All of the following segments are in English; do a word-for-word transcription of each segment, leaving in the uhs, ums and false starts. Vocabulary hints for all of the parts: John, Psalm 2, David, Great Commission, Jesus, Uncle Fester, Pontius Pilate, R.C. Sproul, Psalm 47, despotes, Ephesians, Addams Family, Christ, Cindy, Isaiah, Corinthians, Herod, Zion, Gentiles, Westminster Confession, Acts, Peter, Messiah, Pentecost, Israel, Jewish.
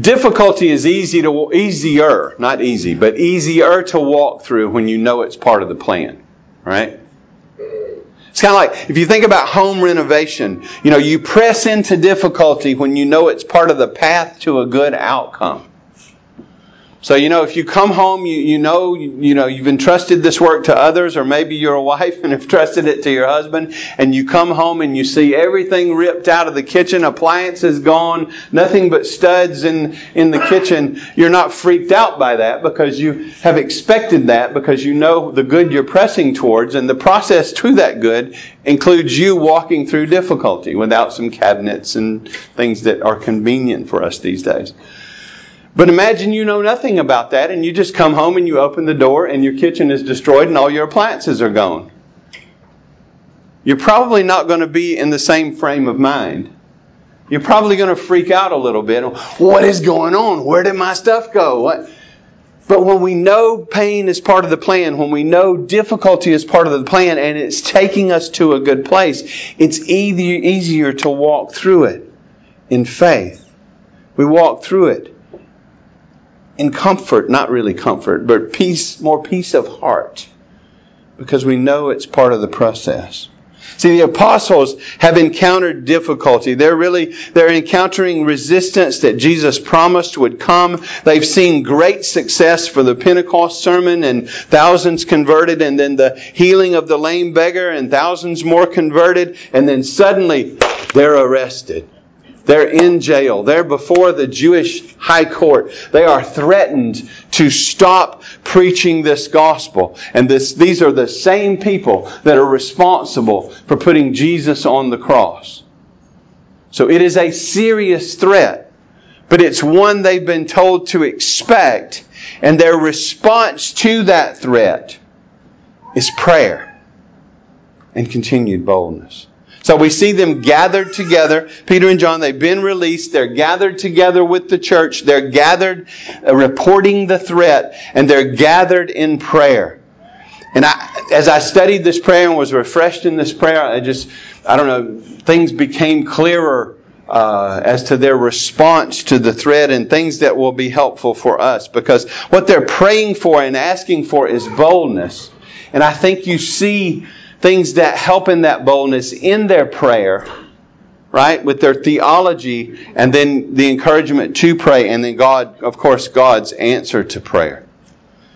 Difficulty is easy to easier, not easy, but easier to walk through when you know it's part of the plan, right? It's kind of like, if you think about home renovation, you know, you press into difficulty when you know it's part of the path to a good outcome. So, you know, if you come home, you, you know, you, you know, you've entrusted this work to others, or maybe you're a wife and have trusted it to your husband, and you come home and you see everything ripped out of the kitchen, appliances gone, nothing but studs in, in the kitchen. You're not freaked out by that because you have expected that, because you know the good you're pressing towards, and the process to that good includes you walking through difficulty without some cabinets and things that are convenient for us these days. But imagine you know nothing about that, and you just come home and you open the door and your kitchen is destroyed and all your appliances are gone. You're probably not going to be in the same frame of mind. You're probably going to freak out a little bit. What is going on? Where did my stuff go? What? But when we know pain is part of the plan, when we know difficulty is part of the plan and it's taking us to a good place, it's easier to walk through it in faith. We walk through it in comfort, not really comfort, but peace, more peace of heart, because we know it's part of the process. See, the apostles have encountered difficulty. They're really, they're encountering resistance that Jesus promised would come. They've seen great success for the Pentecost sermon and thousands converted, and then the healing of the lame beggar and thousands more converted, and then suddenly they're arrested. They're in jail. They're before the Jewish high court. They are threatened to stop preaching this gospel. And this, these are the same people that are responsible for putting Jesus on the cross. So it is a serious threat, but it's one they've been told to expect. And their response to that threat is prayer and continued boldness. So we see them gathered together. Peter and John, they've been released. They're gathered together with the church. They're gathered reporting the threat. And they're gathered in prayer. And I, as I studied this prayer and was refreshed in this prayer, I just, I don't know, things became clearer uh, as to their response to the threat, and things that will be helpful for us. Because what they're praying for and asking for is boldness. And I think you see things that help in that boldness in their prayer, right? With their theology, and then the encouragement to pray, and then God, of course, God's answer to prayer.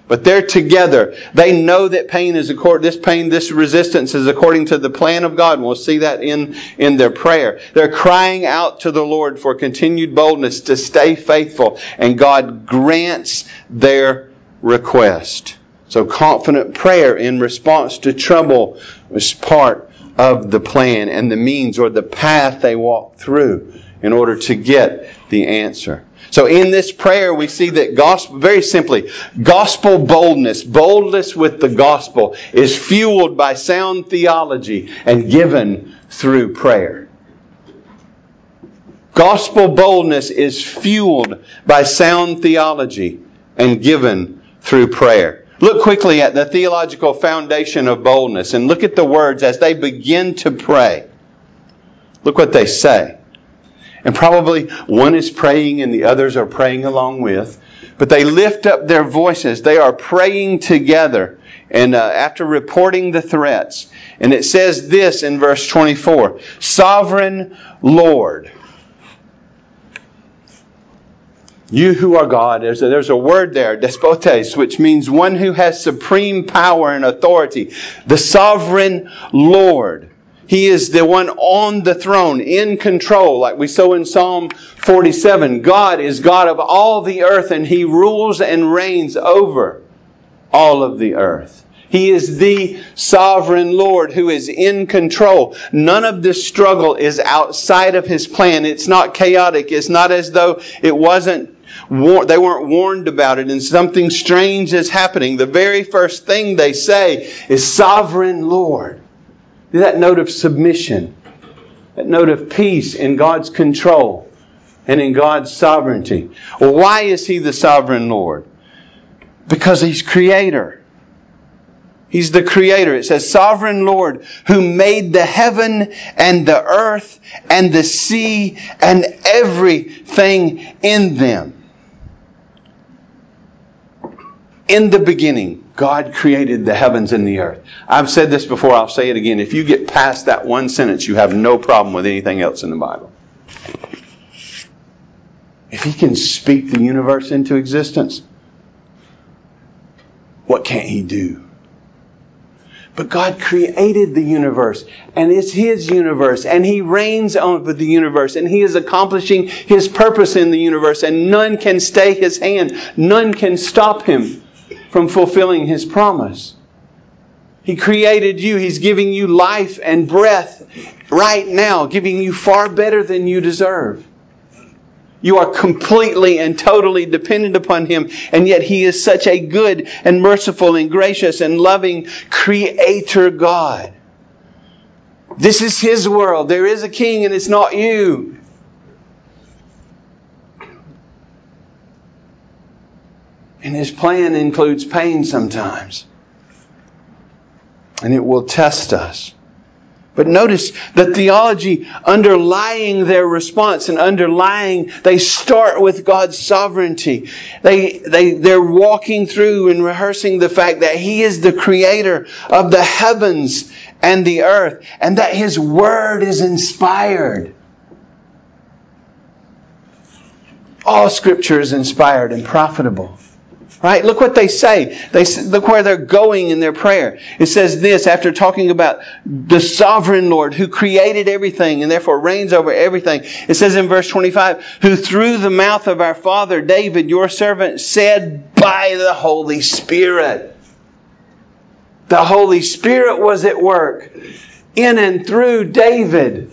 But they're together. They know that pain is according, this pain, this resistance is according to the plan of God. And we'll see that in, in their prayer. They're crying out to the Lord for continued boldness to stay faithful, and God grants their request. So confident prayer in response to trouble was part of the plan and the means or the path they walked through in order to get the answer. So in this prayer we see that gospel, very simply, gospel boldness, boldness with the gospel is fueled by sound theology and given through prayer. Gospel boldness is fueled by sound theology and given through prayer. Look quickly at the theological foundation of boldness and look at the words as they begin to pray. Look what they say. And probably one is praying and the others are praying along with. But they lift up their voices. They are praying together. And uh, after reporting the threats. And it says this in verse twenty-four. Sovereign Lord. You who are God, there's a, there's a word there, despotes, which means one who has supreme power and authority. The sovereign Lord. He is the one on the throne, in control, like we saw in Psalm forty-seven. God is God of all the earth, and He rules and reigns over all of the earth. He is the sovereign Lord who is in control. None of this struggle is outside of His plan. It's not chaotic. It's not as though it wasn't they weren't warned about it and something strange is happening. The very first thing they say is Sovereign Lord. That note of submission, that note of peace in God's control and in God's sovereignty. Well, why is He the Sovereign Lord? Because He's Creator. He's the creator. It says, Sovereign Lord, who made the heaven and the earth and the sea and everything in them. In the beginning, God created the heavens and the earth. I've said this before, I'll say it again. If you get past that one sentence, you have no problem with anything else in the Bible. If He can speak the universe into existence, what can't He do? But God created the universe, and it's His universe, and He reigns over the universe, and He is accomplishing His purpose in the universe, and none can stay His hand. None can stop Him from fulfilling His promise. He created you. He's giving you life and breath right now, giving you far better than you deserve. You are completely and totally dependent upon Him, and yet He is such a good and merciful and gracious and loving Creator God. This is His world. There is a King, and it's not you. And His plan includes pain sometimes. And it will test us. But notice the theology underlying their response and underlying, they start with God's sovereignty. They, they, they're walking through and rehearsing the fact that He is the creator of the heavens and the earth, and that His word is inspired. All Scripture is inspired and profitable. Right? Look what they say. They look where they're going in their prayer. It says this, after talking about the sovereign Lord who created everything and therefore reigns over everything. It says in verse twenty-five, who through the mouth of our father David, your servant, said by the Holy Spirit. The Holy Spirit was at work in and through David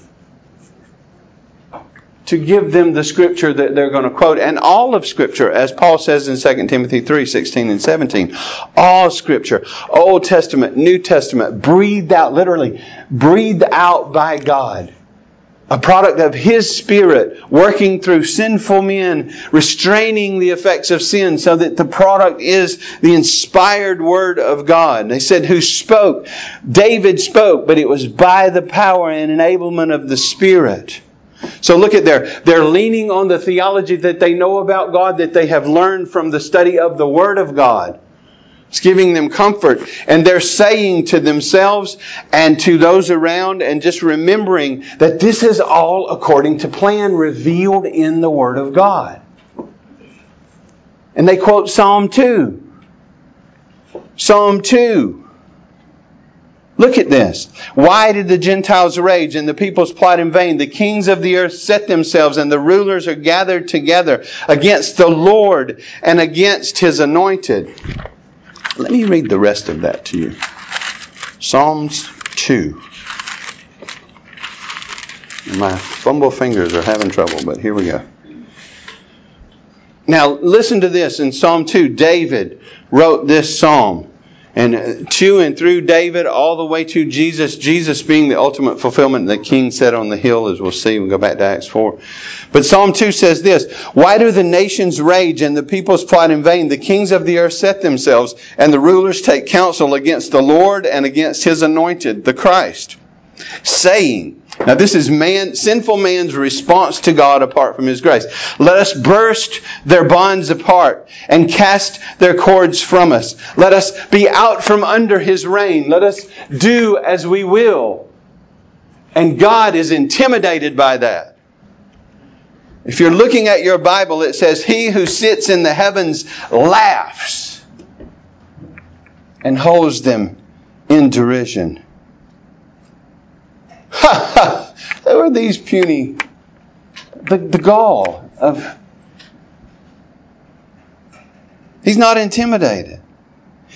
to give them the Scripture that they're going to quote. And all of Scripture, as Paul says in Second Timothy three, sixteen and seventeen. All Scripture, Old Testament, New Testament, breathed out, literally, breathed out by God. A product of His Spirit working through sinful men, restraining the effects of sin so that the product is the inspired Word of God. They said, who spoke? David spoke, but it was by the power and enablement of the Spirit. So look at there. They're leaning on the theology that they know about God, that they have learned from the study of the Word of God. It's giving them comfort. And they're saying to themselves and to those around, and just remembering that this is all according to plan revealed in the Word of God. And they quote Psalm two. Psalm two. Look at this. Why did the Gentiles rage and the peoples plot in vain? The kings of the earth set themselves and the rulers are gathered together against the Lord and against His anointed. Let me read the rest of that to you. Psalms two. My fumble fingers are having trouble, but here we go. Now listen to this. In Psalm two, David wrote this psalm. And to and through David, all the way to Jesus, Jesus being the ultimate fulfillment, the King set on the hill, as we'll see. We'll go back to Acts four. But Psalm two says this, why do the nations rage and the peoples plot in vain? The kings of the earth set themselves, and the rulers take counsel against the Lord and against His anointed, the Christ, saying, now this is man, sinful man's response to God apart from His grace. Let us burst their bonds apart and cast their cords from us. Let us be out from under His reign. Let us do as we will. And God is intimidated by that. If you're looking at your Bible, it says, He who sits in the heavens laughs and holds them in derision. Ha ha! Who are these puny... The, the gall of... He's not intimidated.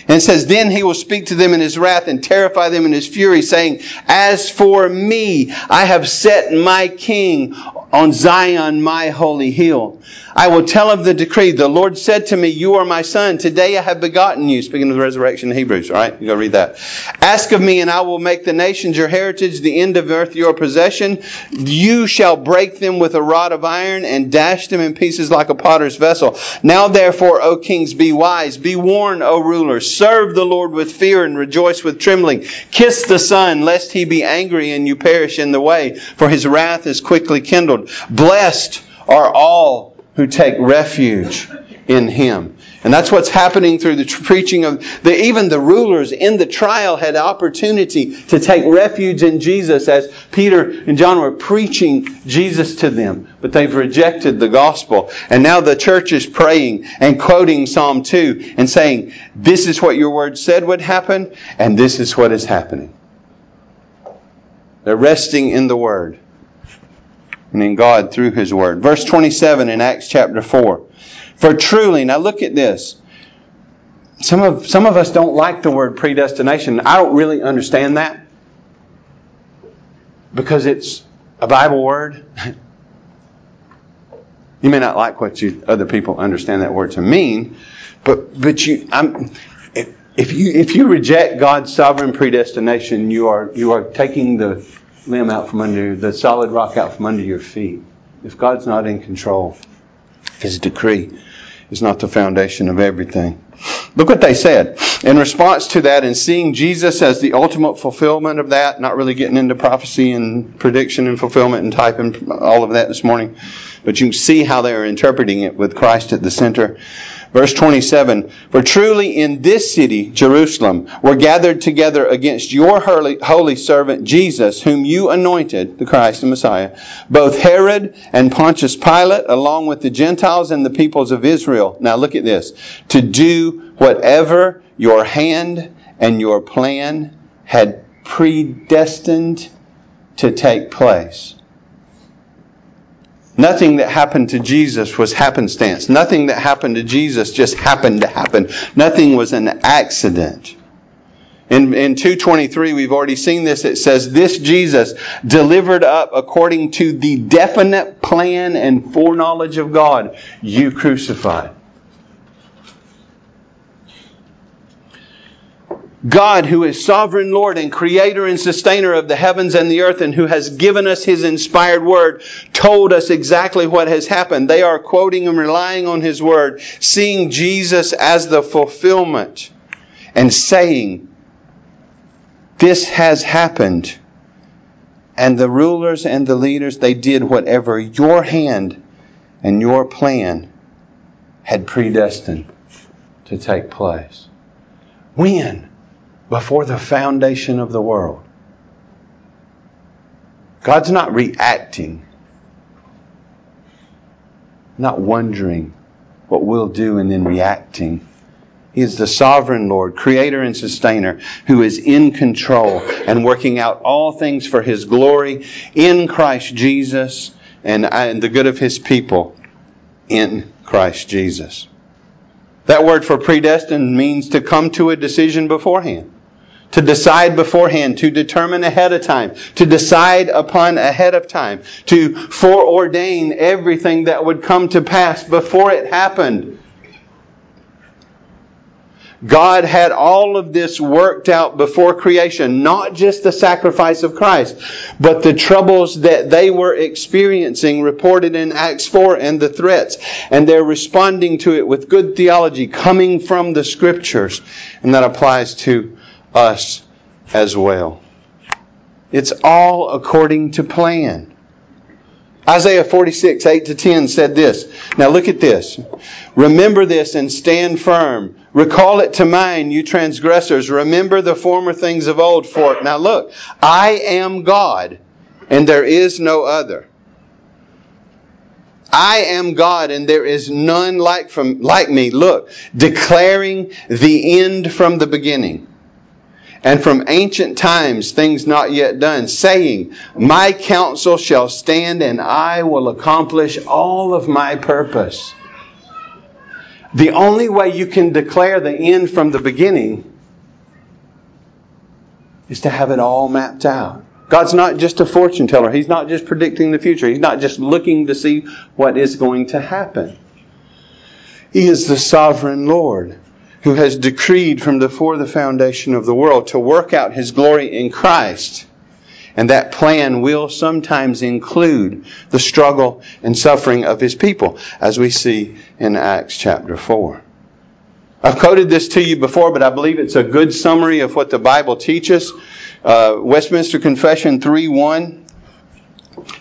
And it says, then He will speak to them in His wrath and terrify them in His fury, saying, as for me, I have set my King on Zion, my holy hill. I will tell of the decree. The Lord said to me, you are my son. Today I have begotten you. Speaking of the resurrection in Hebrews, all right? You go read that. Ask of me and I will make the nations your heritage, the end of earth your possession. You shall break them with a rod of iron and dash them in pieces like a potter's vessel. Now therefore, O kings, be wise. Be warned, O rulers. Serve the Lord with fear and rejoice with trembling. Kiss the Son, lest He be angry and you perish in the way, for His wrath is quickly kindled. Blessed are all who take refuge in Him. And that's what's happening through the preaching of... The, even the rulers in the trial had opportunity to take refuge in Jesus as Peter and John were preaching Jesus to them. But they've rejected the gospel. And now the church is praying and quoting Psalm two and saying, this is what your word said would happen, and this is what is happening. They're resting in the word and in God through His word. Verse twenty-seven in Acts chapter four. For truly, now look at this. Some of, some of us don't like the word predestination. I don't really understand that, because it's a Bible word. You may not like what you, other people understand that word to mean, but but you, I'm, if, if you if you reject God's sovereign predestination, you are you are taking the limb out from under the solid rock out from under your feet. If God's not in control, His decree is not the foundation of everything. Look what they said. In response to that and seeing Jesus as the ultimate fulfillment of that, not really getting into prophecy and prediction and fulfillment and type and all of that this morning, but you can see how they are interpreting it with Christ at the center. Verse twenty-seven, for truly in this city, Jerusalem, were gathered together against your holy servant Jesus, whom you anointed, the Christ, the Messiah, both Herod and Pontius Pilate, along with the Gentiles and the peoples of Israel. Now look at this. To do whatever your hand and your plan had predestined to take place. Nothing that happened to Jesus was happenstance. Nothing that happened to Jesus just happened to happen. Nothing was an accident. In, in two twenty-three, we've already seen this. It says, this Jesus delivered up according to the definite plan and foreknowledge of God, you crucified. God, who is sovereign Lord and creator and sustainer of the heavens and the earth, and who has given us His inspired word, told us exactly what has happened. They are quoting and relying on His word, seeing Jesus as the fulfillment and saying, this has happened. And the rulers and the leaders, they did whatever your hand and your plan had predestined to take place. When? Before the foundation of the world. God's not reacting. Not wondering what we'll do and then reacting. He is the sovereign Lord, creator and sustainer, who is in control and working out all things for His glory in Christ Jesus and, and the good of His people in Christ Jesus. That word for predestined means to come to a decision beforehand. To decide beforehand, to determine ahead of time, to decide upon ahead of time, to foreordain everything that would come to pass before it happened. God had all of this worked out before creation, not just the sacrifice of Christ, but the troubles that they were experiencing reported in Acts four and the threats. And they're responding to it with good theology coming from the Scriptures. And that applies to us as well. It's all according to plan. Isaiah forty-six, eight to ten said this. Now look at this. Remember this and stand firm. Recall it to mind, you transgressors. Remember the former things of old for it. Now look, I am God and there is no other. I am God and there is none like from like me. Look, declaring the end from the beginning. And from ancient times, things not yet done, saying, my counsel shall stand and I will accomplish all of my purpose. The only way you can declare the end from the beginning is to have it all mapped out. God's not just a fortune teller. He's not just predicting the future. He's not just looking to see what is going to happen. He is the sovereign Lord, who has decreed from before the foundation of the world to work out His glory in Christ. And that plan will sometimes include the struggle and suffering of His people, as we see in Acts chapter four. I've quoted this to you before, but I believe it's a good summary of what the Bible teaches. Uh, Westminster Confession three one.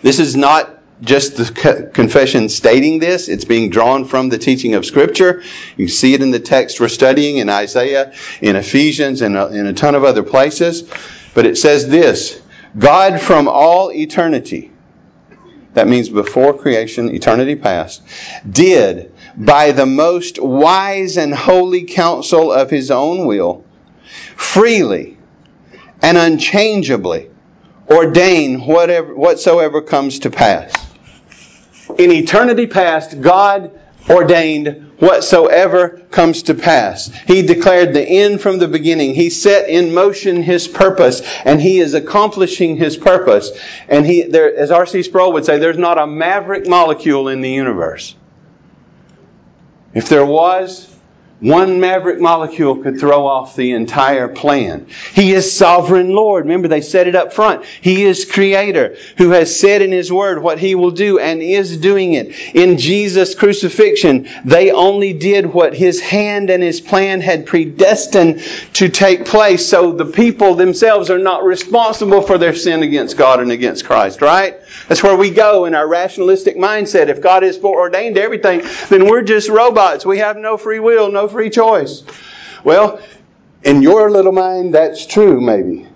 This is not just the confession stating this. It's being drawn from the teaching of Scripture. You see it in the text we're studying in Isaiah, in Ephesians, and in a ton of other places. But it says this, God from all eternity, that means before creation, eternity past, did by the most wise and holy counsel of His own will, freely and unchangeably ordain whatever, whatsoever comes to pass. In eternity past, God ordained whatsoever comes to pass. He declared the end from the beginning. He set in motion His purpose, and He is accomplishing His purpose. And He, there, as R C Sproul would say, there's not a maverick molecule in the universe. If there was, one maverick molecule could throw off the entire plan. He is sovereign Lord. Remember, they said it up front. He is Creator who has said in His Word what He will do and is doing it. In Jesus' crucifixion, they only did what His hand and His plan had predestined to take place. So the people themselves are not responsible for their sin against God and against Christ, right? That's where we go in our rationalistic mindset. If God has foreordained everything, then we're just robots. We have no free will, no free choice. Well, in your little mind, that's true, maybe.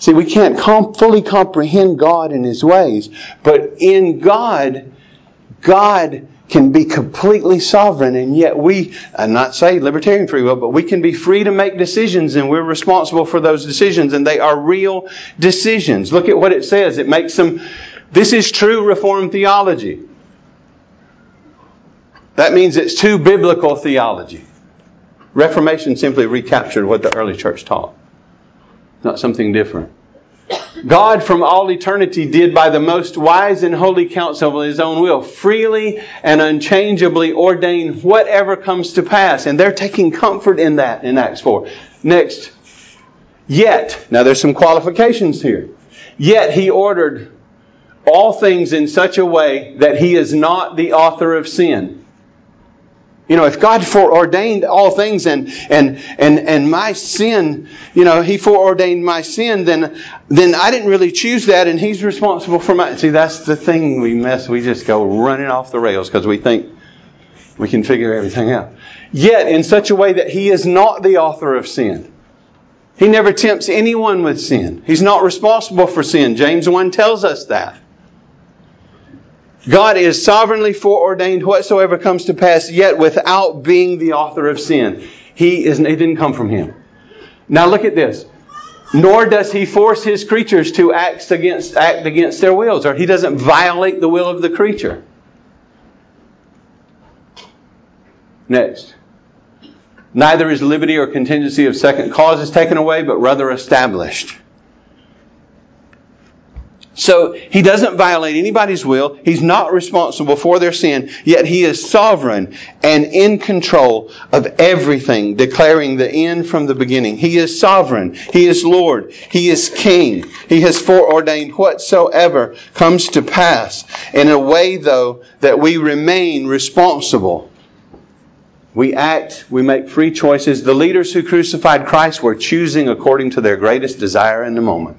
See, we can't com- fully comprehend God and His ways, but in God, God can be completely sovereign, and yet we, I'm not saying libertarian free will, but we can be free to make decisions, and we're responsible for those decisions, and they are real decisions. Look at what it says. It makes them, this is true Reformed theology. That means it's true biblical theology. Reformation simply recaptured what the early church taught. Not something different. God from all eternity did by the most wise and holy counsel of His own will freely and unchangeably ordain whatever comes to pass. And they're taking comfort in that in Acts four. Next, yet, now there's some qualifications here. Yet He ordered all things in such a way that He is not the author of sin. You know, if God foreordained all things and and and and my sin, you know, He foreordained my sin, then then I didn't really choose that, and He's responsible for my... See, that's the thing we mess. We just go running off the rails because we think we can figure everything out. Yet, in such a way that He is not the author of sin. He never tempts anyone with sin. He's not responsible for sin. James one tells us that. God is sovereignly foreordained whatsoever comes to pass, yet without being the author of sin. He is, it didn't come from Him. Now look at this. Nor does He force His creatures to act against, act against their wills, or He doesn't violate the will of the creature. Next. Neither is liberty or contingency of second causes taken away, but rather established. So, He doesn't violate anybody's will. He's not responsible for their sin. Yet He is sovereign and in control of everything, declaring the end from the beginning. He is sovereign. He is Lord. He is King. He has foreordained whatsoever comes to pass in a way, though, that we remain responsible. We act, we make free choices. The leaders who crucified Christ were choosing according to their greatest desire in the moment.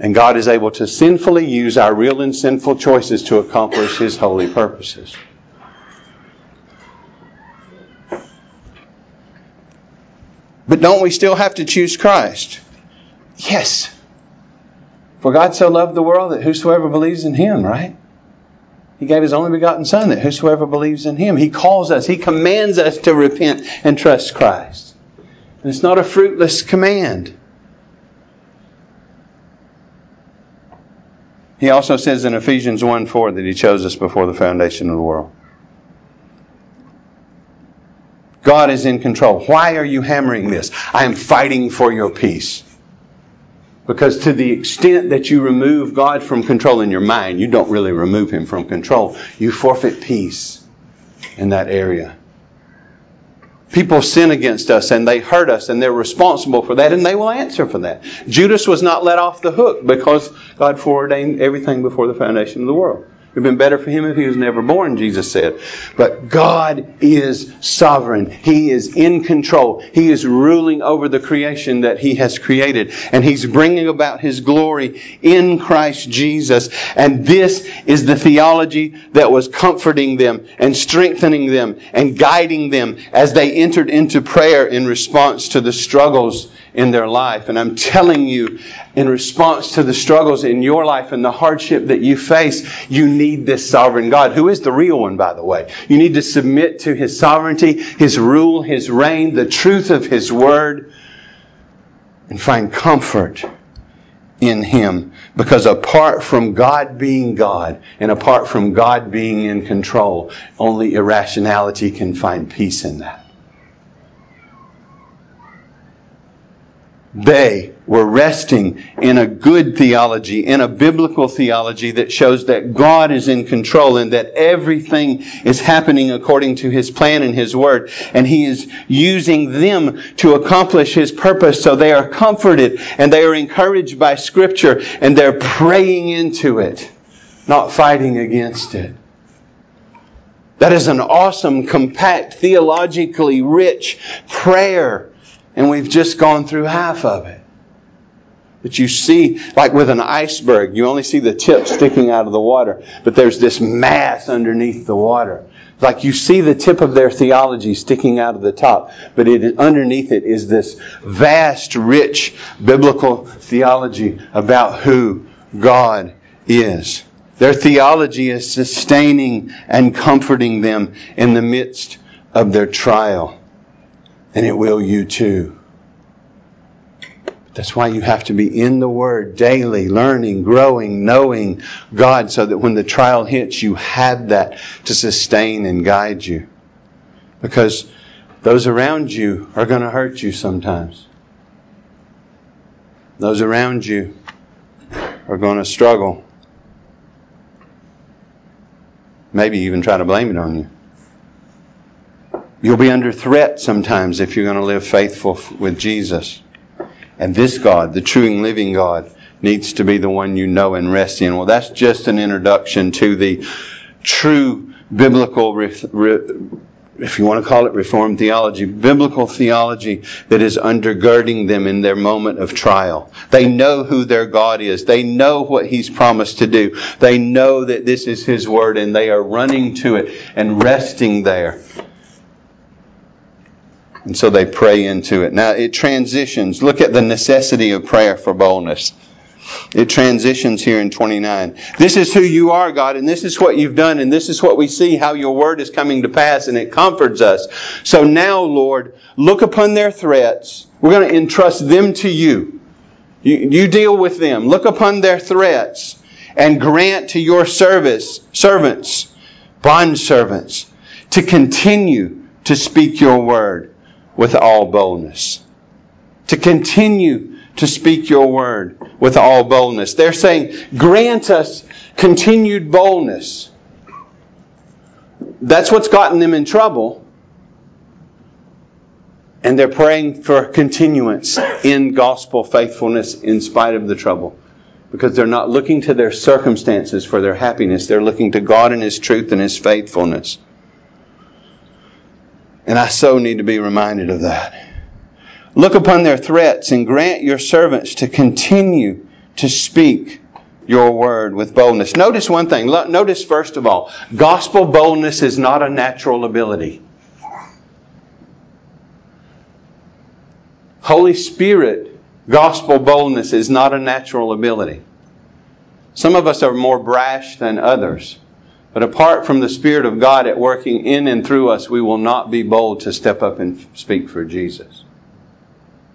And God is able to sinfully use our real and sinful choices to accomplish His holy purposes. But don't we still have to choose Christ? Yes. For God so loved the world that whosoever believes in Him, right? He gave His only begotten Son that whosoever believes in Him. He calls us, He commands us to repent and trust Christ. And it's not a fruitless command. He also says in Ephesians one four that He chose us before the foundation of the world. God is in control. Why are you hammering this? I am fighting for your peace. Because to the extent that you remove God from control in your mind, you don't really remove Him from control. You forfeit peace in that area. People sin against us and they hurt us and they're responsible for that and they will answer for that. Judas was not let off the hook because God foreordained everything before the foundation of the world. It would have been better for him if he was never born, Jesus said. But God is sovereign. He is in control. He is ruling over the creation that He has created. And He's bringing about His glory in Christ Jesus. And this is the theology that was comforting them and strengthening them and guiding them as they entered into prayer in response to the struggles in their life. And I'm telling you, in response to the struggles in your life and the hardship that you face, you need this sovereign God, who is the real one, by the way. You need to submit to His sovereignty, His rule, His reign, the truth of His Word, and find comfort in Him. Because apart from God being God, and apart from God being in control, only irrationality can find peace in that. They were resting in a good theology, in a biblical theology that shows that God is in control and that everything is happening according to His plan and His Word. And He is using them to accomplish His purpose. So they are comforted and they are encouraged by Scripture and they're praying into it, not fighting against it. That is an awesome, compact, theologically rich prayer. And we've just gone through half of it. But you see, like with an iceberg, you only see the tip sticking out of the water. But there's this mass underneath the water. Like you see the tip of their theology sticking out of the top. But it, underneath it is this vast, rich, biblical theology about who God is. Their theology is sustaining and comforting them in the midst of their trial. And it will you too. That's why you have to be in the Word daily, learning, growing, knowing God, so that when the trial hits, you have that to sustain and guide you. Because those around you are going to hurt you sometimes. Those around you are going to struggle. Maybe even try to blame it on you. You'll be under threat sometimes if you're going to live faithful with Jesus. And this God, the true and living God, needs to be the one you know and rest in. Well, that's just an introduction to the true biblical, if you want to call it Reformed theology, biblical theology that is undergirding them in their moment of trial. They know who their God is. They know what He's promised to do. They know that this is His Word and they are running to it and resting there. And so they pray into it. Now it transitions. Look at the necessity of prayer for boldness. It transitions here in twenty-nine. This is who You are, God, and this is what You've done, and this is what we see, how Your Word is coming to pass, and it comforts us. So now, Lord, look upon their threats. We're going to entrust them to You. You, you deal with them. Look upon their threats and grant to Your service, servants, bondservants, to continue to speak Your Word with all boldness. To continue to speak Your Word with all boldness. They're saying, grant us continued boldness. That's what's gotten them in trouble. And they're praying for continuance in gospel faithfulness in spite of the trouble. Because they're not looking to their circumstances for their happiness. They're looking to God and His truth and His faithfulness. And I so need to be reminded of that. Look upon their threats and grant Your servants to continue to speak Your Word with boldness. Notice one thing. Notice first of all, gospel boldness is not a natural ability. Holy Spirit, gospel boldness is not a natural ability. Some of us are more brash than others. But apart from the Spirit of God at working in and through us, we will not be bold to step up and speak for Jesus.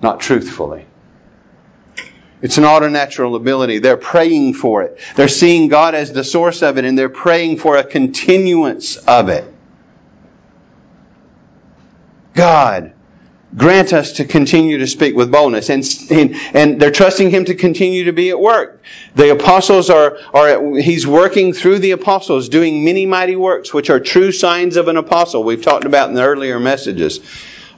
Not truthfully. It's not a natural ability. They're praying for it. They're seeing God as the source of it, and they're praying for a continuance of it. God, grant us to continue to speak with boldness. And, and, and they're trusting Him to continue to be at work. The apostles are, are at, He's working through the apostles, doing many mighty works, which are true signs of an apostle. We've talked about in the earlier messages.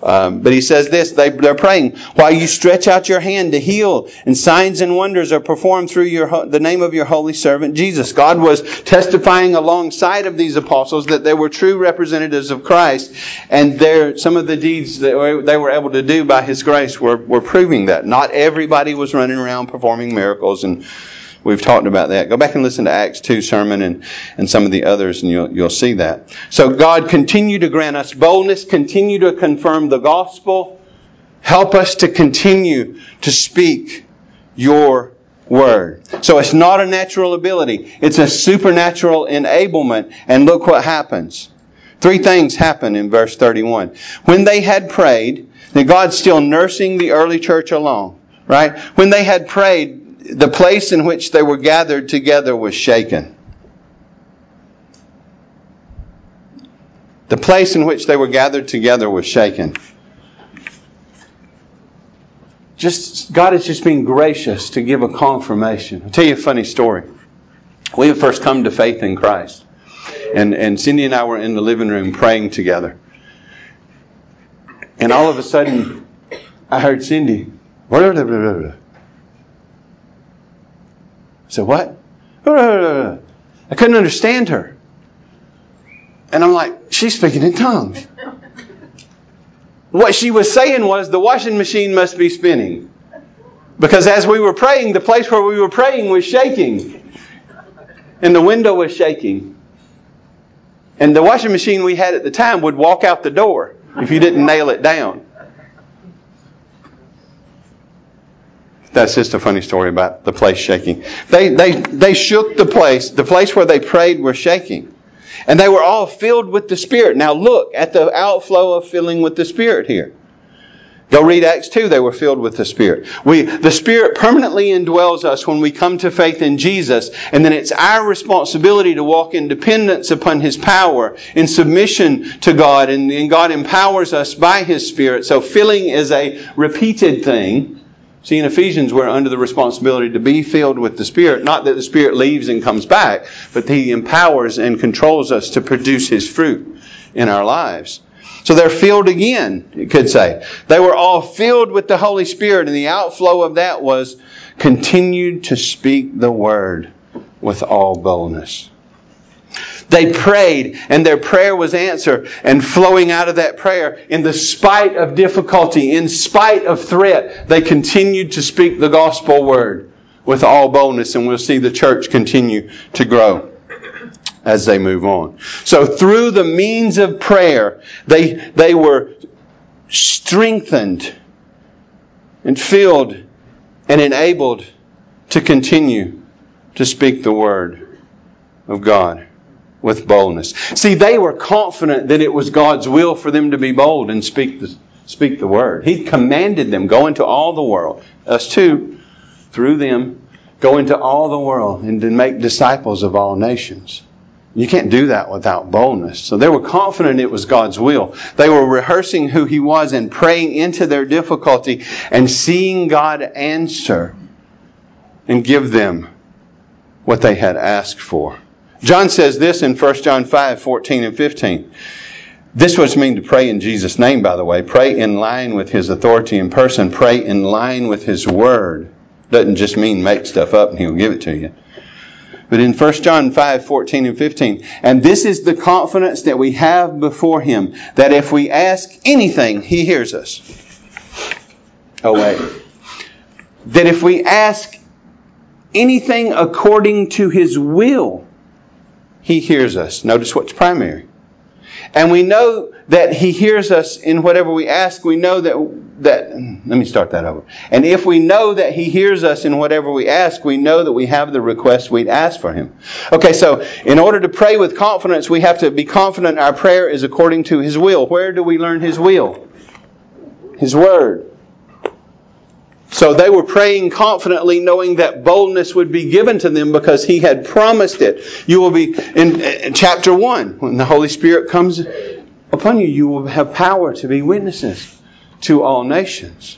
Um, but he says this, they, they're praying, while you stretch out your hand to heal, and signs and wonders are performed through your, the name of your holy servant Jesus. God was testifying alongside of these apostles that they were true representatives of Christ, and their, some of the deeds that they were able to do by His grace were, were proving that. Not everybody was running around performing miracles, and we've talked about that. Go back and listen to Acts two sermon and, and some of the others, and you'll, you'll see that. So God, continue to grant us boldness, continue to confirm the gospel. Help us to continue to speak your word. So it's not a natural ability. It's a supernatural enablement. And look what happens. Three things happen in verse thirty-one. When they had prayed, then God's still nursing the early church along, right? When they had prayed, the place in which they were gathered together was shaken. The place in which they were gathered together was shaken. Just God is just being gracious to give a confirmation. I'll tell you a funny story. We had first come to faith in Christ. And, and Cindy and I were in the living room praying together. And all of a sudden, I heard Cindy, blah, blah, blah, blah. I said, what? I couldn't understand her. And I'm like, she's speaking in tongues. What she was saying was, the washing machine must be spinning. Because as we were praying, the place where we were praying was shaking. And the window was shaking. And the washing machine we had at the time would walk out the door if you didn't nail it down. That's just a funny story about the place shaking. They they they shook the place. The place where they prayed were shaking. And they were all filled with the Spirit. Now look at the outflow of filling with the Spirit here. Go read Acts two. They were filled with the Spirit. We the Spirit permanently indwells us when we come to faith in Jesus. And then it's our responsibility to walk in dependence upon His power, in submission to God. And, and God empowers us by His Spirit. So filling is a repeated thing. See, in Ephesians, we're under the responsibility to be filled with the Spirit. Not that the Spirit leaves and comes back, but He empowers and controls us to produce His fruit in our lives. So they're filled again, you could say. They were all filled with the Holy Spirit, and the outflow of that was continued to speak the Word with all boldness. They prayed, and their prayer was answered, and flowing out of that prayer, in the spite of difficulty, in spite of threat, they continued to speak the gospel word with all boldness, and we'll see the church continue to grow as they move on. So through the means of prayer, they, they were strengthened and filled and enabled to continue to speak the word of God with boldness. See, they were confident that it was God's will for them to be bold and speak the, speak the word. He commanded them, go into all the world. Us too, through them, go into all the world and to make disciples of all nations. You can't do that without boldness. So they were confident it was God's will. They were rehearsing who He was and praying into their difficulty and seeing God answer and give them what they had asked for. John says this in First John five, fourteen and fifteen. This was mean to pray in Jesus' name, by the way. Pray in line with His authority in person. Pray in line with His Word. Doesn't just mean make stuff up and He'll give it to you. But in First John five, fourteen and fifteen, and this is the confidence that we have before Him, that if we ask anything, He hears us. Oh, wait. That if we ask anything according to His will, He hears us. Notice what's primary. And we know that He hears us in whatever we ask. We know that, that... Let me start that over. And if we know that He hears us in whatever we ask, we know that we have the request we'd ask for Him. Okay, so in order to pray with confidence, we have to be confident our prayer is according to His will. Where do we learn His will? His Word. So they were praying confidently, knowing that boldness would be given to them because He had promised it. You will be, in, in chapter one, when the Holy Spirit comes upon you, you will have power to be witnesses to all nations.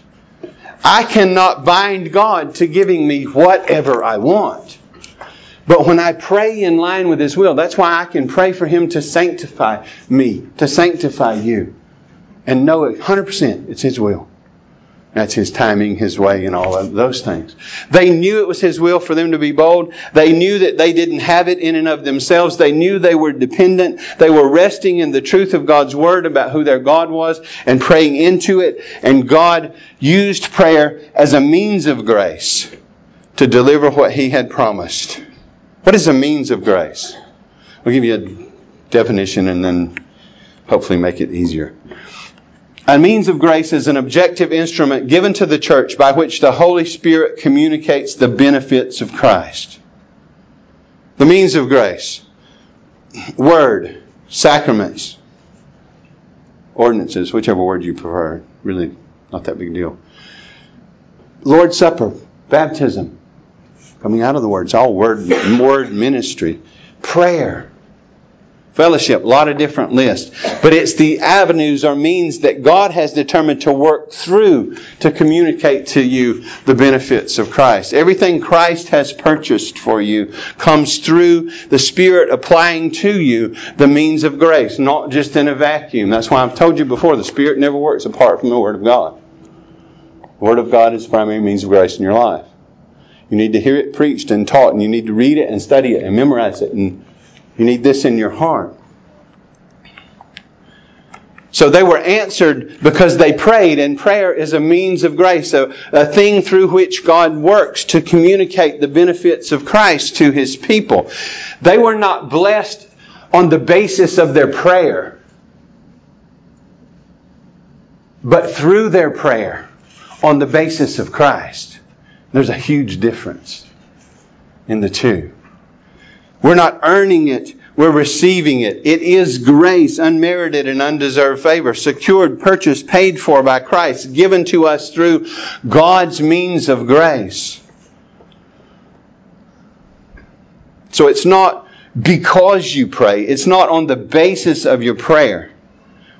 I cannot bind God to giving me whatever I want. But when I pray in line with His will, that's why I can pray for Him to sanctify me, to sanctify you. and know it one hundred percent it's His will. That's His timing, His way, and all of those things. They knew it was His will for them to be bold. They knew that they didn't have it in and of themselves. They knew they were dependent. They were resting in the truth of God's Word about who their God was and praying into it. And God used prayer as a means of grace to deliver what He had promised. What is a means of grace? I'll give you a definition and then hopefully make it easier. A means of grace is an objective instrument given to the church by which the Holy Spirit communicates the benefits of Christ. The means of grace. Word, sacraments, ordinances, whichever word you prefer. Really not that big a deal. Lord's Supper, baptism. Coming out of the Word. It's all word, word ministry. Prayer. Fellowship, a lot of different lists. But it's the avenues or means that God has determined to work through to communicate to you the benefits of Christ. Everything Christ has purchased for you comes through the Spirit applying to you the means of grace, not just in a vacuum. That's why I've told you before, the Spirit never works apart from the Word of God. The Word of God is the primary means of grace in your life. You need to hear it preached and taught, and you need to read it and study it and memorize it, and you need this in your heart. So they were answered because they prayed, and prayer is a means of grace, a, a thing through which God works to communicate the benefits of Christ to His people. They were not blessed on the basis of their prayer, but through their prayer on the basis of Christ. There's a huge difference in the two. We're not earning it. We're receiving it. It is grace, unmerited and undeserved favor, secured, purchased, paid for by Christ, given to us through God's means of grace. So it's not because you pray. It's not on the basis of your prayer.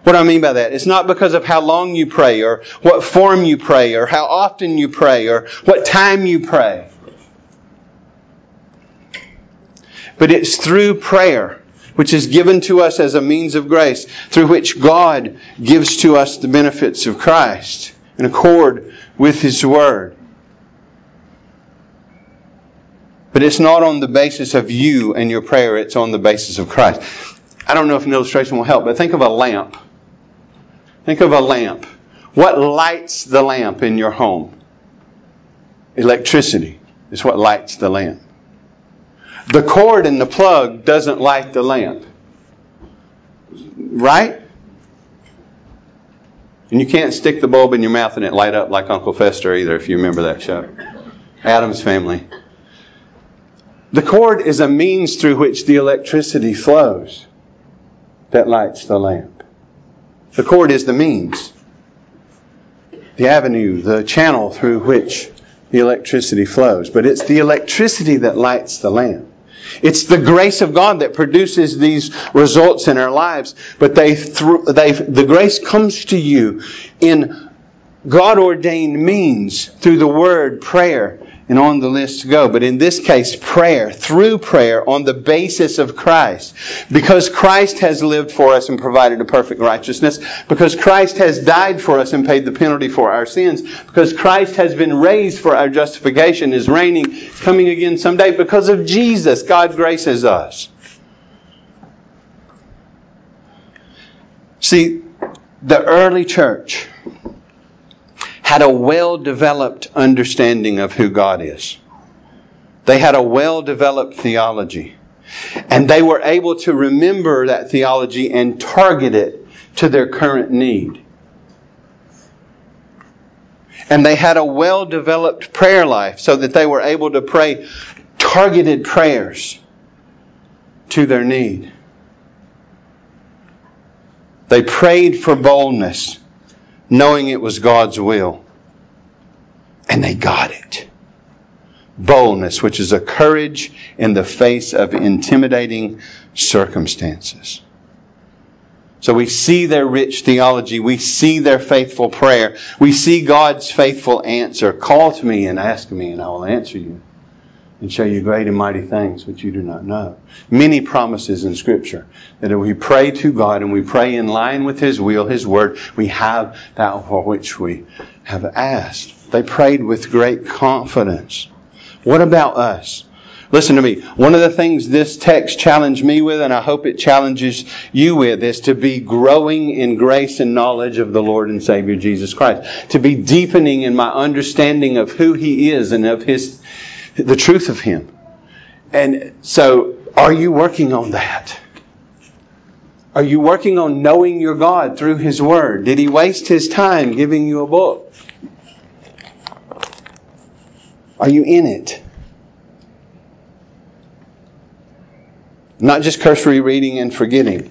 What do I mean by that? It's not because of how long you pray or what form you pray or how often you pray or what time you pray. But it's through prayer, which is given to us as a means of grace, through which God gives to us the benefits of Christ in accord with His Word. But it's not on the basis of you and your prayer, it's on the basis of Christ. I don't know if an illustration will help, but think of a lamp. Think of a lamp. What lights the lamp in your home? Electricity is what lights the lamp. The cord in the plug doesn't light the lamp. Right? And you can't stick the bulb in your mouth and it light up like Uncle Fester either, if you remember that show. Addams Family. The cord is a means through which the electricity flows that lights the lamp. The cord is the means. The avenue, the channel through which the electricity flows. But it's the electricity that lights the lamp. It's the grace of God that produces these results in our lives. But they, th- they the grace comes to you in God-ordained means through the Word, prayer, and on the list to go. But in this case, prayer, through prayer, on the basis of Christ. Because Christ has lived for us and provided a perfect righteousness. Because Christ has died for us and paid the penalty for our sins. Because Christ has been raised for our justification, is reigning, coming again someday. Because of Jesus, God graces us. See, the early church had a well-developed understanding of who God is. They had a well-developed theology. And they were able to remember that theology and target it to their current need. And they had a well-developed prayer life so that they were able to pray targeted prayers to their need. They prayed for boldness, knowing it was God's will. And they got it. Boldness, which is a courage in the face of intimidating circumstances. So we see their rich theology. We see their faithful prayer. We see God's faithful answer. Call to me and ask me and I will answer you. and show you great and mighty things which you do not know. Many promises in Scripture that if we pray to God and we pray in line with His will, His Word, we have that for which we have asked. They prayed with great confidence. What about us? Listen to me. One of the things this text challenged me with, and I hope it challenges you with, is to be growing in grace and knowledge of the Lord and Savior Jesus Christ. To be deepening in my understanding of who He is and of His, the truth of Him. And so, are you working on that? Are you working on knowing your God through His Word? Did He waste His time giving you a book? Are you in it? Not just cursory reading and forgetting.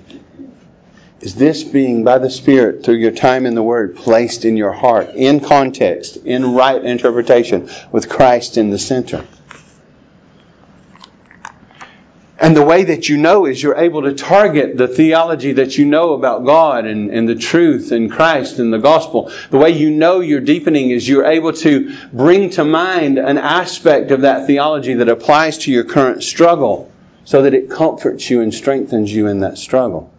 Is this being, by the Spirit, through your time in the Word, placed in your heart, in context, in right interpretation, with Christ in the center? And the way that you know is you're able to target the theology that you know about God and, and the truth and Christ and the gospel. The way you know you're deepening is you're able to bring to mind an aspect of that theology that applies to your current struggle, so that it comforts you and strengthens you in that struggle.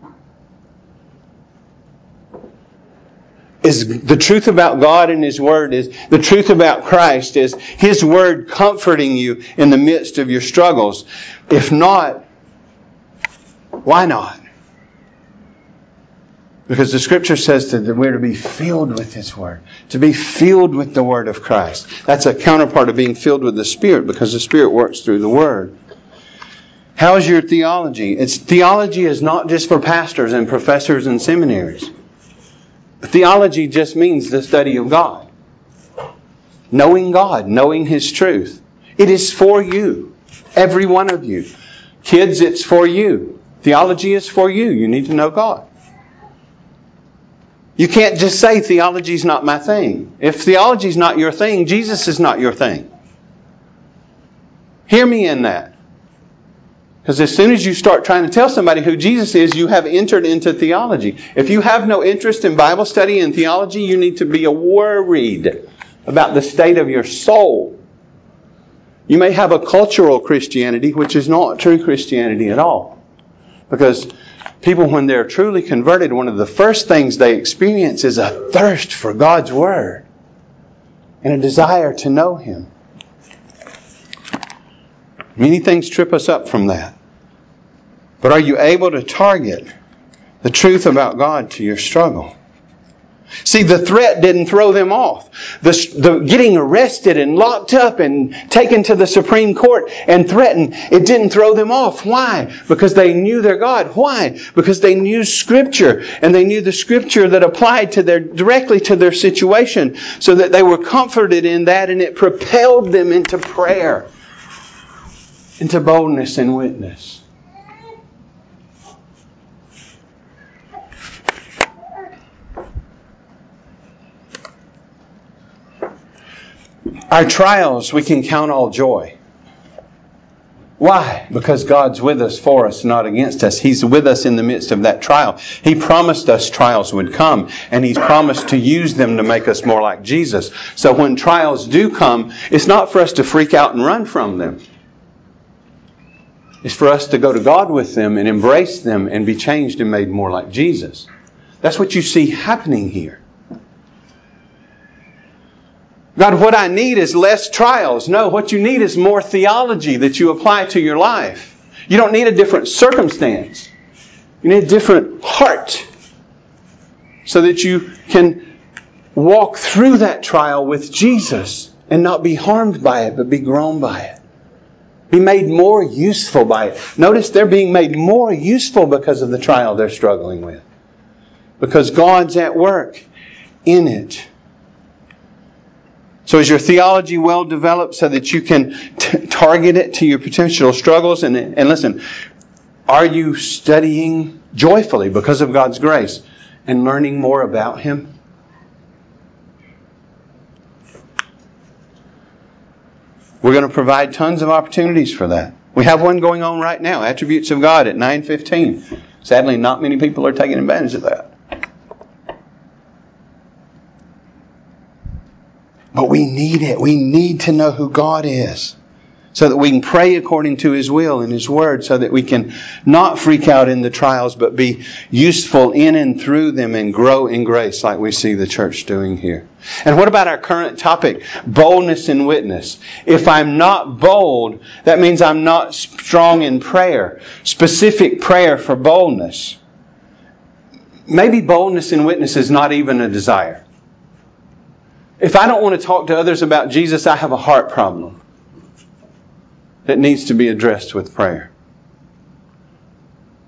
Is the truth about God and His Word, is the truth about Christ, is His Word comforting you in the midst of your struggles? If not, why not? Because the Scripture says that we're to be filled with His Word. To be filled with the Word of Christ. That's a counterpart of being filled with the Spirit, because the Spirit works through the Word. How is your theology? It's, theology is not just for pastors and professors and seminaries. Theology just means the study of God. Knowing God, knowing His truth. It is for you. Every one of you. Kids, it's for you. Theology is for you. You need to know God. You can't just say theology's not my thing. If theology's not your thing, Jesus is not your thing. Hear me in that. Because as soon as you start trying to tell somebody who Jesus is, you have entered into theology. If you have no interest in Bible study and theology, you need to be worried about the state of your soul. You may have a cultural Christianity, which is not true Christianity at all. Because people, when they're truly converted, one of the first things they experience is a thirst for God's Word and a desire to know Him. Many things trip us up from that. But are you able to target the truth about God to your struggle? See, the threat didn't throw them off. The, the getting arrested and locked up and taken to the Supreme Court and threatened, it didn't throw them off. Why? Because they knew their God. Why? Because they knew Scripture, and they knew the Scripture that applied to their directly to their situation, so that they were comforted in that, and it propelled them into prayer. Into boldness and witness. Our trials, we can count all joy. Why? Because God's with us, for us, not against us. He's with us in the midst of that trial. He promised us trials would come, and He's promised to use them to make us more like Jesus. So when trials do come, it's not for us to freak out and run from them. It's for us to go to God with them and embrace them and be changed and made more like Jesus. That's what you see happening here. God, what I need is less trials. No, what you need is more theology that you apply to your life. You don't need a different circumstance. You need a different heart, so that you can walk through that trial with Jesus and not be harmed by it, but be grown by it. Be made more useful by it. Notice they're being made more useful because of the trial they're struggling with. Because God's at work in it. So is your theology well developed so that you can t- target it to your potential struggles? And, and listen, are you studying joyfully because of God's grace and learning more about Him? We're going to provide tons of opportunities for that. We have one going on right now, Attributes of God at nine fifteen. Sadly, not many people are taking advantage of that. But we need it. We need to know who God is. so that we can pray according to His will and His Word, so that we can not freak out in the trials, but be useful in and through them and grow in grace like we see the church doing here. And what about our current topic, boldness in witness? If I'm not bold, that means I'm not strong in prayer, specific prayer for boldness. Maybe boldness in witness is not even a desire. If I don't want to talk to others about Jesus, I have a heart problem that needs to be addressed with prayer.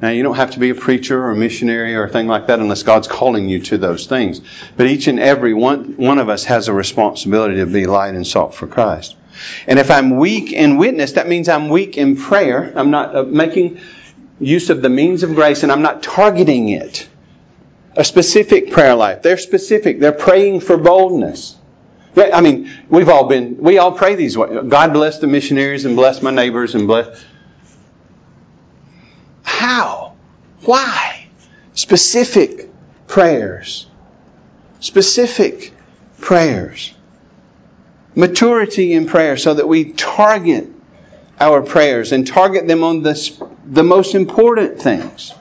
Now, you don't have to be a preacher or a missionary or a thing like that unless God's calling you to those things. But each and every one, one of us has a responsibility to be light and salt for Christ. And if I'm weak in witness, that means I'm weak in prayer. I'm not making use of the means of grace, and I'm not targeting it. A specific prayer life. They're specific. They're praying for boldness. I mean, we've all been, we all pray these ways. God bless the missionaries and bless my neighbors and bless. How? Why? Specific prayers. Specific prayers. Maturity in prayer so that we target our prayers and target them on the, the most important things.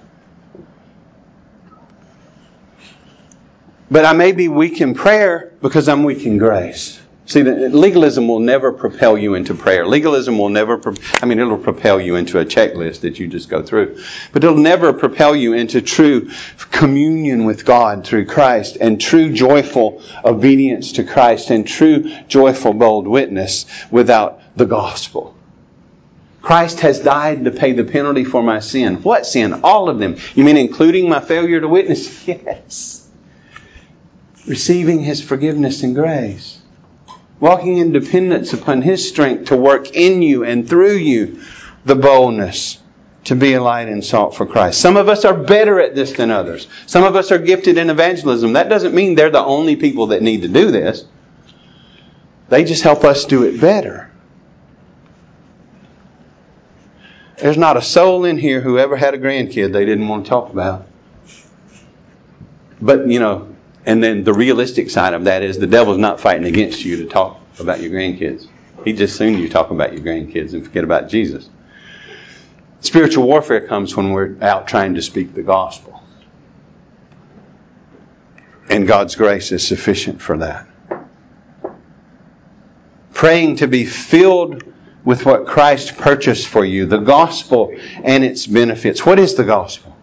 But I may be weak in prayer because I'm weak in grace. See, legalism will never propel you into prayer. Legalism will never, pro- I mean, it'll propel you into a checklist that you just go through. But it'll never propel you into true communion with God through Christ and true joyful obedience to Christ and true joyful bold witness without the gospel. Christ has died to pay the penalty for my sin. What sin? All of them. You mean including my failure to witness? Yes. Receiving His forgiveness and grace. Walking in dependence upon His strength to work in you and through you the boldness to be a light and salt for Christ. Some of us are better at this than others. Some of us are gifted in evangelism. That doesn't mean they're the only people that need to do this. They just help us do it better. There's not a soul in here who ever had a grandkid they didn't want to talk about. But, you know, and then the realistic side of that is the devil's not fighting against you to talk about your grandkids. He just assumes you talk about your grandkids and forget about Jesus. Spiritual warfare comes when we're out trying to speak the gospel. And God's grace is sufficient for that. Praying to be filled with what Christ purchased for you, the gospel and its benefits. What is the gospel?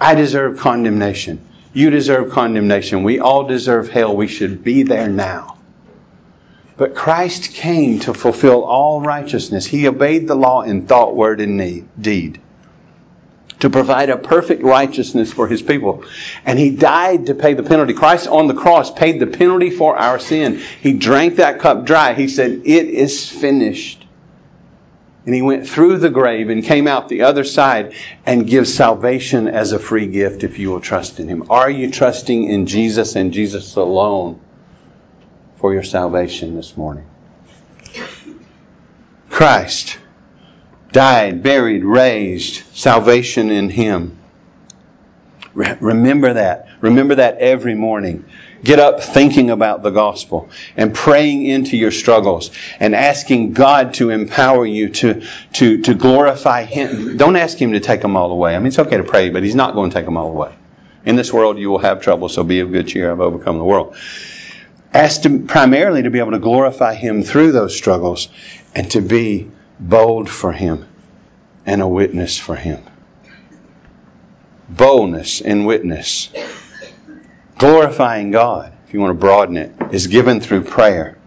I deserve condemnation. You deserve condemnation. We all deserve hell. We should be there now. But Christ came to fulfill all righteousness. He obeyed the law in thought, word, and deed. To provide a perfect righteousness for His people. And He died to pay the penalty. Christ on the cross paid the penalty for our sin. He drank that cup dry. He said, "It is finished." And He went through the grave and came out the other side and gives salvation as a free gift if you will trust in Him. Are you trusting in Jesus and Jesus alone for your salvation this morning? Christ died, buried, raised, salvation in Him. Re- remember that. Remember that every morning. Get up thinking about the gospel and praying into your struggles and asking God to empower you to, to, to glorify Him. Don't ask Him to take them all away. I mean, it's okay to pray, but He's not going to take them all away. In this world, you will have trouble, so be of good cheer. I've overcome the world. Ask Him primarily to be able to glorify Him through those struggles and to be bold for Him and a witness for Him. Boldness in witness. Glorifying God, if you want to broaden it, is given through prayer.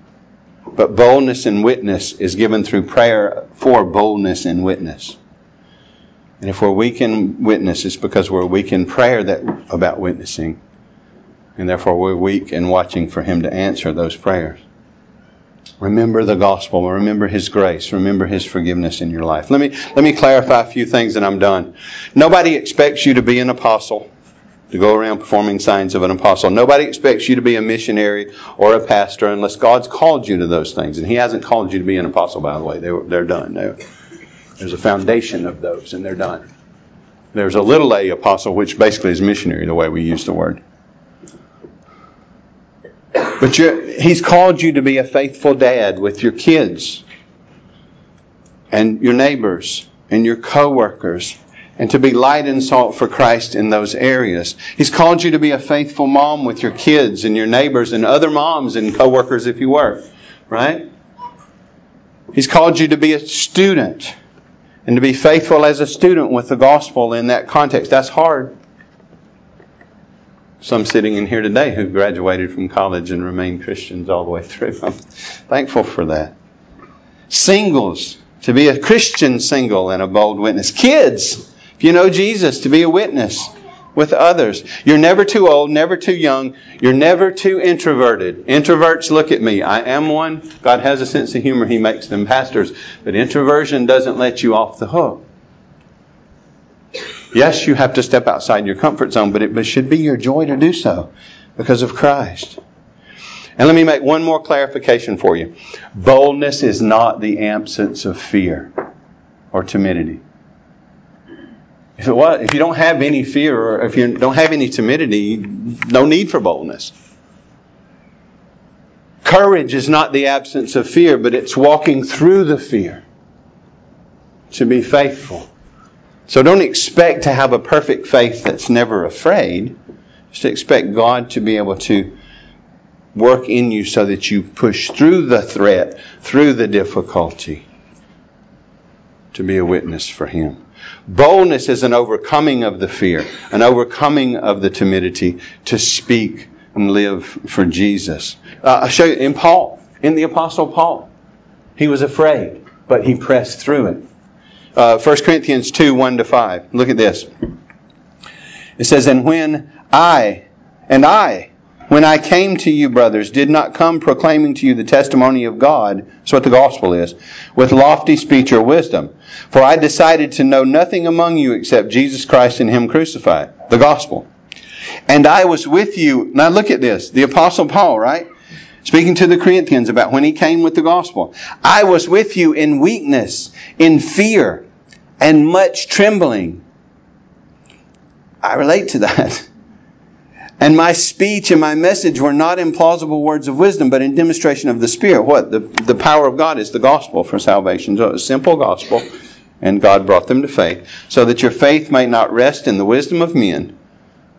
But boldness in witness is given through prayer for boldness in witness. And if we're weak in witness, it's because we're weak in prayer that about witnessing. And therefore we're weak in watching for Him to answer those prayers. Remember the gospel. Remember His grace. Remember His forgiveness in your life. Let me, let me clarify a few things and I'm done. Nobody expects you to be an apostle. To go around performing signs of an apostle. Nobody expects you to be a missionary or a pastor unless God's called you to those things. And He hasn't called you to be an apostle, by the way. They were, they're done. They're, there's a foundation of those, and they're done. There's a little a apostle, which basically is missionary, the way we use the word. But you're, He's called you to be a faithful dad with your kids. and your neighbors and your co-workers, and to be light and salt for Christ in those areas. He's called you to be a faithful mom with your kids and your neighbors and other moms and co-workers if you were, right? He's called you to be a student and to be faithful as a student with the gospel in that context. That's hard. Some sitting in here today who graduated from college and remained Christians all the way through. I'm thankful for that. Singles, to be a Christian single and a bold witness. Kids, if you know Jesus, to be a witness with others. You're never too old, never too young. You're never too introverted. Introverts, look at me. I am one. God has a sense of humor. He makes them pastors. But introversion doesn't let you off the hook. Yes, you have to step outside your comfort zone, but it should be your joy to do so because of Christ. And let me make one more clarification for you. Boldness is not the absence of fear or timidity. If it was, if you don't have any fear or if you don't have any timidity, no need for boldness. Courage is not the absence of fear, but it's walking through the fear to be faithful. So don't expect to have a perfect faith that's never afraid. Just expect God to be able to work in you so that you push through the threat, through the difficulty, to be a witness for Him. Boldness is an overcoming of the fear, an overcoming of the timidity to speak and live for Jesus. Uh, I'll show you in Paul, in the Apostle Paul. He was afraid, but he pressed through it. Uh, First Corinthians two, one to five. Look at this. It says, And when I, and I, when I came to you, brothers, did not come proclaiming to you the testimony of God, that's what the gospel is, with lofty speech or wisdom. For I decided to know nothing among you except Jesus Christ and Him crucified, the gospel. And I was with you, now look at this, the Apostle Paul, right? Speaking to the Corinthians about when he came with the gospel. I was with you in weakness, in fear, and much trembling. I relate to that. And my speech and my message were not in plausible words of wisdom, but in demonstration of the Spirit. What? The, the power of God is the gospel for salvation. So it was simple gospel, and God brought them to faith, so that your faith might not rest in the wisdom of men,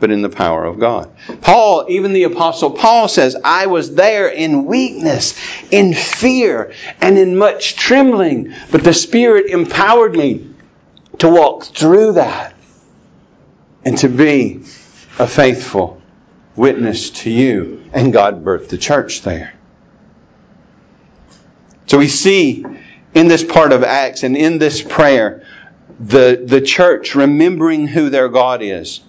but in the power of God. Paul, even the Apostle Paul says, I was there in weakness, in fear, and in much trembling. But the Spirit empowered me to walk through that and to be a faithful witness to you. And God birthed the church there. So we see in this part of Acts and in this prayer, the, the church remembering who their God is.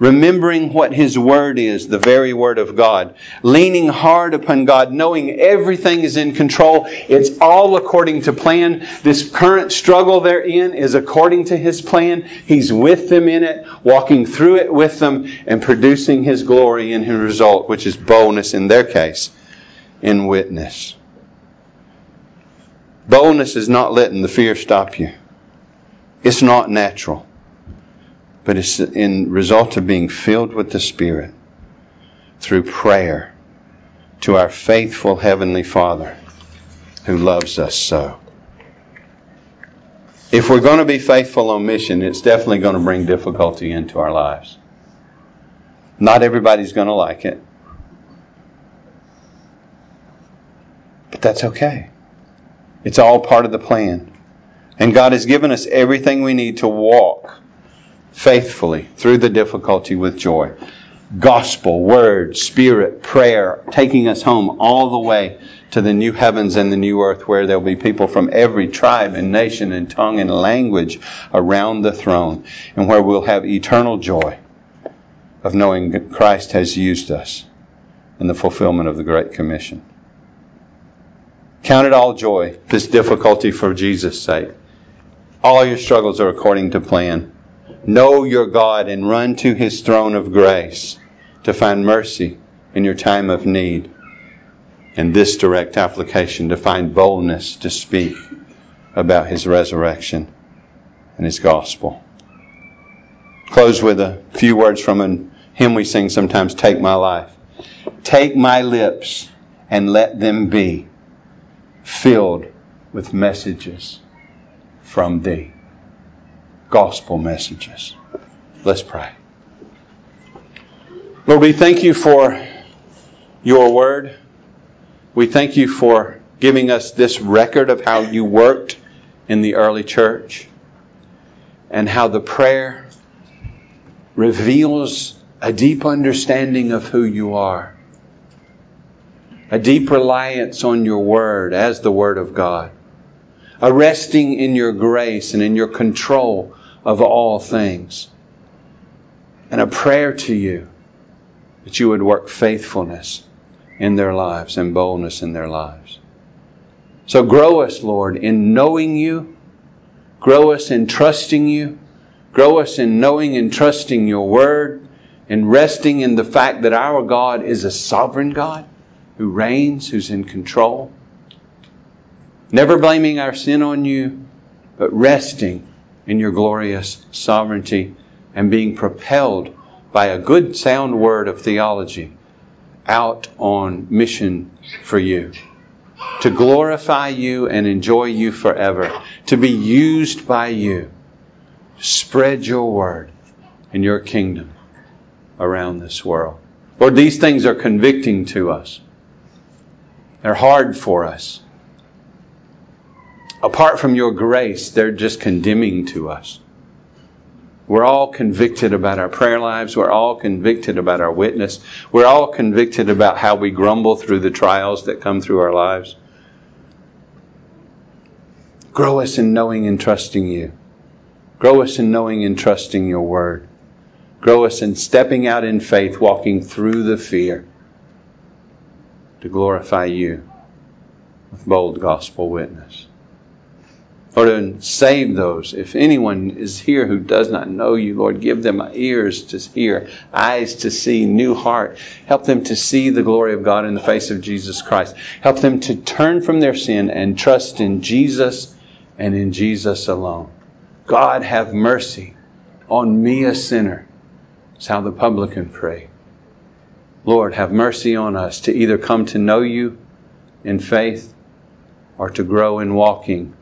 Remembering what His Word is, the very Word of God. Leaning hard upon God, knowing everything is in control. It's all according to plan. This current struggle they're in is according to His plan. He's with them in it, walking through it with them, and producing His glory in His result, which is boldness in their case, in witness. Boldness is not letting the fear stop you. It's not natural. But it's in result of being filled with the Spirit through prayer to our faithful Heavenly Father who loves us so. If we're going to be faithful on mission, it's definitely going to bring difficulty into our lives. Not everybody's going to like it. But that's okay. It's all part of the plan. And God has given us everything we need to walk faithfully through the difficulty with joy. Gospel, Word, Spirit, prayer, taking us home all the way to the new heavens and the new earth where there will be people from every tribe and nation and tongue and language around the throne, and where we'll have eternal joy of knowing that Christ has used us in the fulfillment of the Great Commission. Count it all joy, this difficulty for Jesus' sake. All your struggles are according to plan. Know your God and run to His throne of grace to find mercy in your time of need. And this direct application to find boldness to speak about His resurrection and His gospel. Close with a few words from a hymn we sing sometimes, Take My Life. Take my lips and let them be filled with messages from thee. Gospel messages. Let's pray. Lord, we thank you for your word. We thank you for giving us this record of how you worked in the early church and how the prayer reveals a deep understanding of who you are, a deep reliance on your word as the word of God, a resting in your grace and in your control of all things, and a prayer to you that you would work faithfulness in their lives and boldness in their lives. So grow us, Lord, in knowing you. Grow us in trusting you. Grow us in knowing and trusting your word and resting in the fact that our God is a sovereign God who reigns, who's in control. Never blaming our sin on you, but resting in your glorious sovereignty and being propelled by a good sound word of theology out on mission for you, to glorify you and enjoy you forever, to be used by you, to spread your word and your kingdom around this world. Lord, these things are convicting to us. They're hard for us. Apart from your grace, they're just condemning to us. We're all convicted about our prayer lives. We're all convicted about our witness. We're all convicted about how we grumble through the trials that come through our lives. Grow us in knowing and trusting you. Grow us in knowing and trusting your word. Grow us in stepping out in faith, walking through the fear to glorify you with bold gospel witness. Lord, and save those. If anyone is here who does not know you, Lord, give them ears to hear, eyes to see, new heart. Help them to see the glory of God in the face of Jesus Christ. Help them to turn from their sin and trust in Jesus and in Jesus alone. God, have mercy on me, a sinner. It's how the publican pray. Lord, have mercy on us to either come to know you in faith or to grow in walking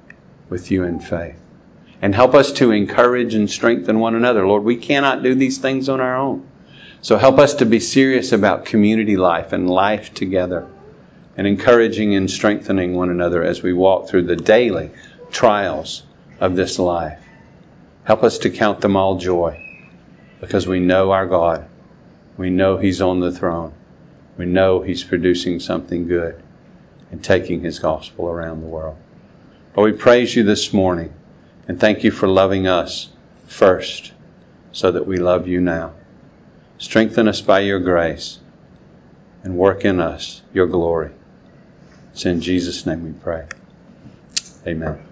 with you in faith. And help us to encourage and strengthen one another. Lord, we cannot do these things on our own. So help us to be serious about community life and life together and encouraging and strengthening one another as we walk through the daily trials of this life. Help us to count them all joy because we know our God. We know He's on the throne. We know He's producing something good and taking His gospel around the world. Lord, we praise you this morning and thank you for loving us first so that we love you now. Strengthen us by your grace and work in us your glory. It's in Jesus' name we pray. Amen.